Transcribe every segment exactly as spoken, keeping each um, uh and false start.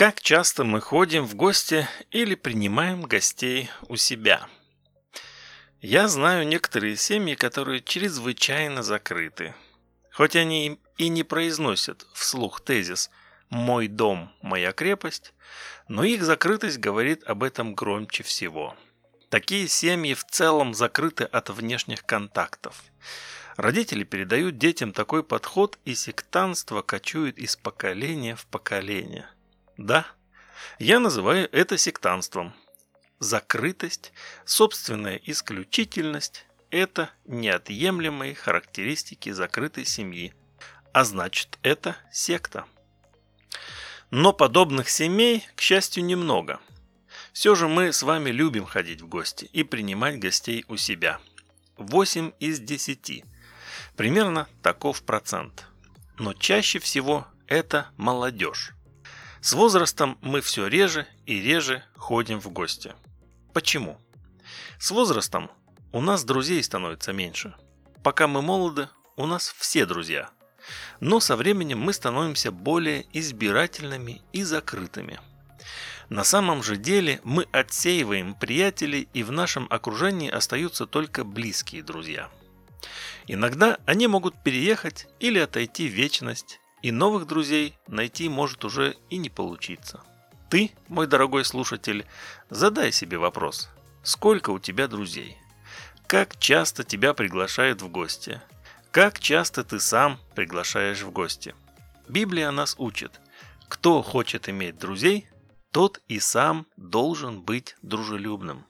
Как часто мы ходим в гости или принимаем гостей у себя? Я знаю некоторые семьи, которые чрезвычайно закрыты. Хоть они и не произносят вслух тезис «мой дом, моя крепость», но их закрытость говорит об этом громче всего. Такие семьи в целом закрыты от внешних контактов. Родители передают детям такой подход, и сектантство кочует из поколения в поколение. Да, я называю это сектантством. Закрытость, собственная исключительность – это неотъемлемые характеристики закрытой семьи, а значит, это секта. Но подобных семей, к счастью, немного. Все же мы с вами любим ходить в гости и принимать гостей у себя. восемь из десяти. Примерно таков процент. Но чаще всего это молодежь. С возрастом мы все реже и реже ходим в гости. Почему? С возрастом у нас друзей становится меньше. Пока мы молоды, у нас все друзья. Но со временем мы становимся более избирательными и закрытыми. На самом же деле мы отсеиваем приятелей, и в нашем окружении остаются только близкие друзья. Иногда они могут переехать или отойти в вечность, и новых друзей найти может уже и не получится. Ты, мой дорогой слушатель, задай себе вопрос: сколько у тебя друзей? Как часто тебя приглашают в гости? Как часто ты сам приглашаешь в гости? Библия нас учит: кто хочет иметь друзей, тот и сам должен быть дружелюбным.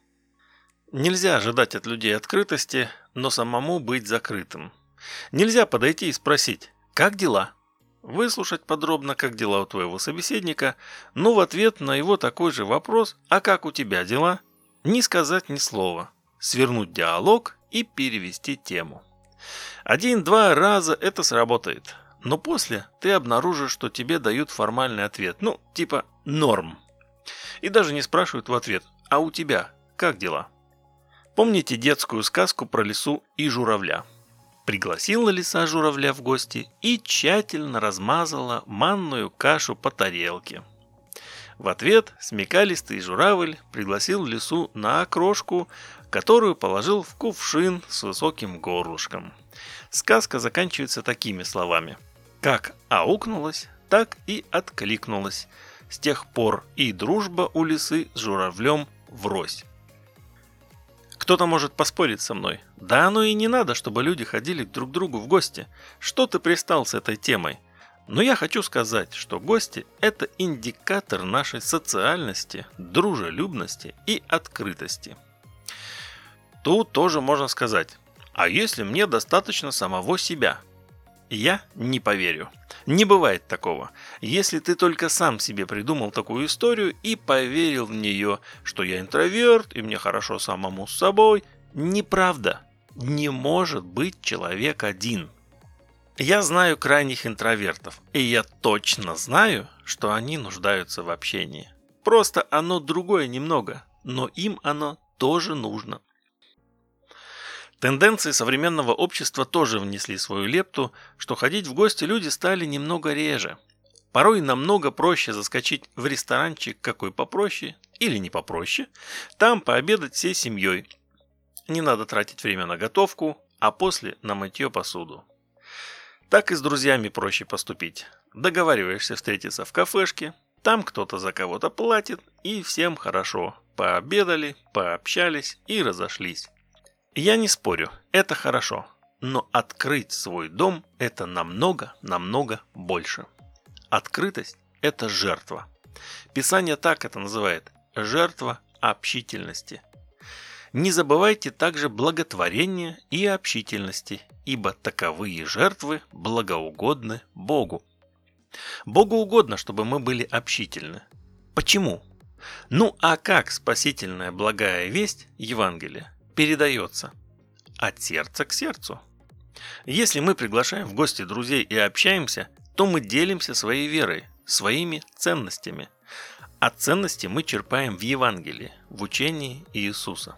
Нельзя ожидать от людей открытости, но самому быть закрытым. Нельзя подойти и спросить: «Как дела?», выслушать подробно, как дела у твоего собеседника, но в ответ на его такой же вопрос «А как у тебя дела?», не сказать ни слова, свернуть диалог и перевести тему. Один-два раза это сработает, но после ты обнаружишь, что тебе дают формальный ответ, ну, типа «норм». И даже не спрашивают в ответ «А у тебя как дела?». Помните детскую сказку про лису и журавля? Пригласила лиса журавля в гости и тщательно размазала манную кашу по тарелке. В ответ смекалистый журавль пригласил лису на окрошку, которую положил в кувшин с высоким горлышком. Сказка заканчивается такими словами: «Как аукнулась, так и откликнулась». С тех пор и дружба у лисы с журавлем врозь. Кто-то может поспорить со мной: да оно и не надо, чтобы люди ходили друг к другу в гости. Что ты пристал с этой темой? Но я хочу сказать, что гости – это индикатор нашей социальности, дружелюбности и открытости. Тут тоже можно сказать: а если мне достаточно самого себя? Я не поверю. Не бывает такого. Если ты только сам себе придумал такую историю и поверил в нее, что я интроверт и мне хорошо самому с собой, неправда. Не может быть человек один. Я знаю крайних интровертов, и я точно знаю, что они нуждаются в общении. Просто оно другое немного, но им оно тоже нужно. Тенденции современного общества тоже внесли свою лепту, что ходить в гости люди стали немного реже. Порой намного проще заскочить в ресторанчик какой попроще или не попроще, там пообедать всей семьей. Не надо тратить время на готовку, а после на мытье посуду. Так и с друзьями проще поступить. Договариваешься встретиться в кафешке, там кто-то за кого-то платит, и всем хорошо. Пообедали, пообщались и разошлись. Я не спорю, это хорошо, но открыть свой дом – это намного-намного больше. Открытость – это жертва. Писание так это называет – жертва общительности. Не забывайте также благотворения и общительности, ибо таковые жертвы благоугодны Богу. Богу угодно, чтобы мы были общительны. Почему? Ну а как спасительная благая весть Евангелия передается? От сердца к сердцу. Если мы приглашаем в гости друзей и общаемся, то мы делимся своей верой, своими ценностями. А ценности мы черпаем в Евангелии, в учении Иисуса.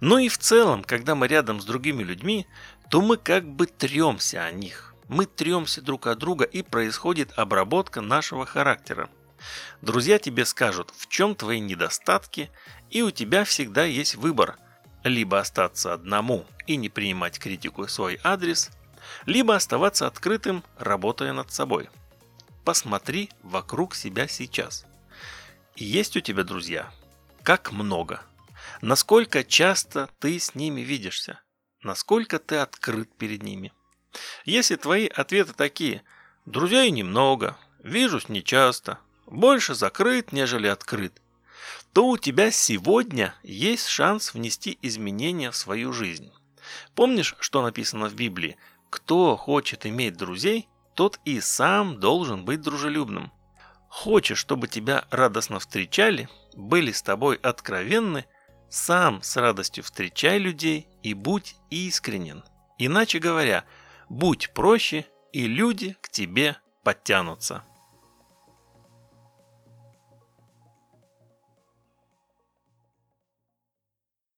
Но и в целом, когда мы рядом с другими людьми, то мы как бы трёмся о них. Мы трёмся друг от друга, и происходит обработка нашего характера. Друзья тебе скажут, в чем твои недостатки, и у тебя всегда есть выбор: либо остаться одному и не принимать критику в свой адрес, либо оставаться открытым, работая над собой. Посмотри вокруг себя сейчас. Есть у тебя друзья? Как много? Насколько часто ты с ними видишься? Насколько ты открыт перед ними? Если твои ответы такие: друзей немного, вижусь нечасто, больше закрыт, нежели открыт, то у тебя сегодня есть шанс внести изменения в свою жизнь. Помнишь, что написано в Библии? Кто хочет иметь друзей, тот и сам должен быть дружелюбным. Хочешь, чтобы тебя радостно встречали, были с тобой откровенны, сам с радостью встречай людей и будь искренен. Иначе говоря, будь проще, и люди к тебе подтянутся.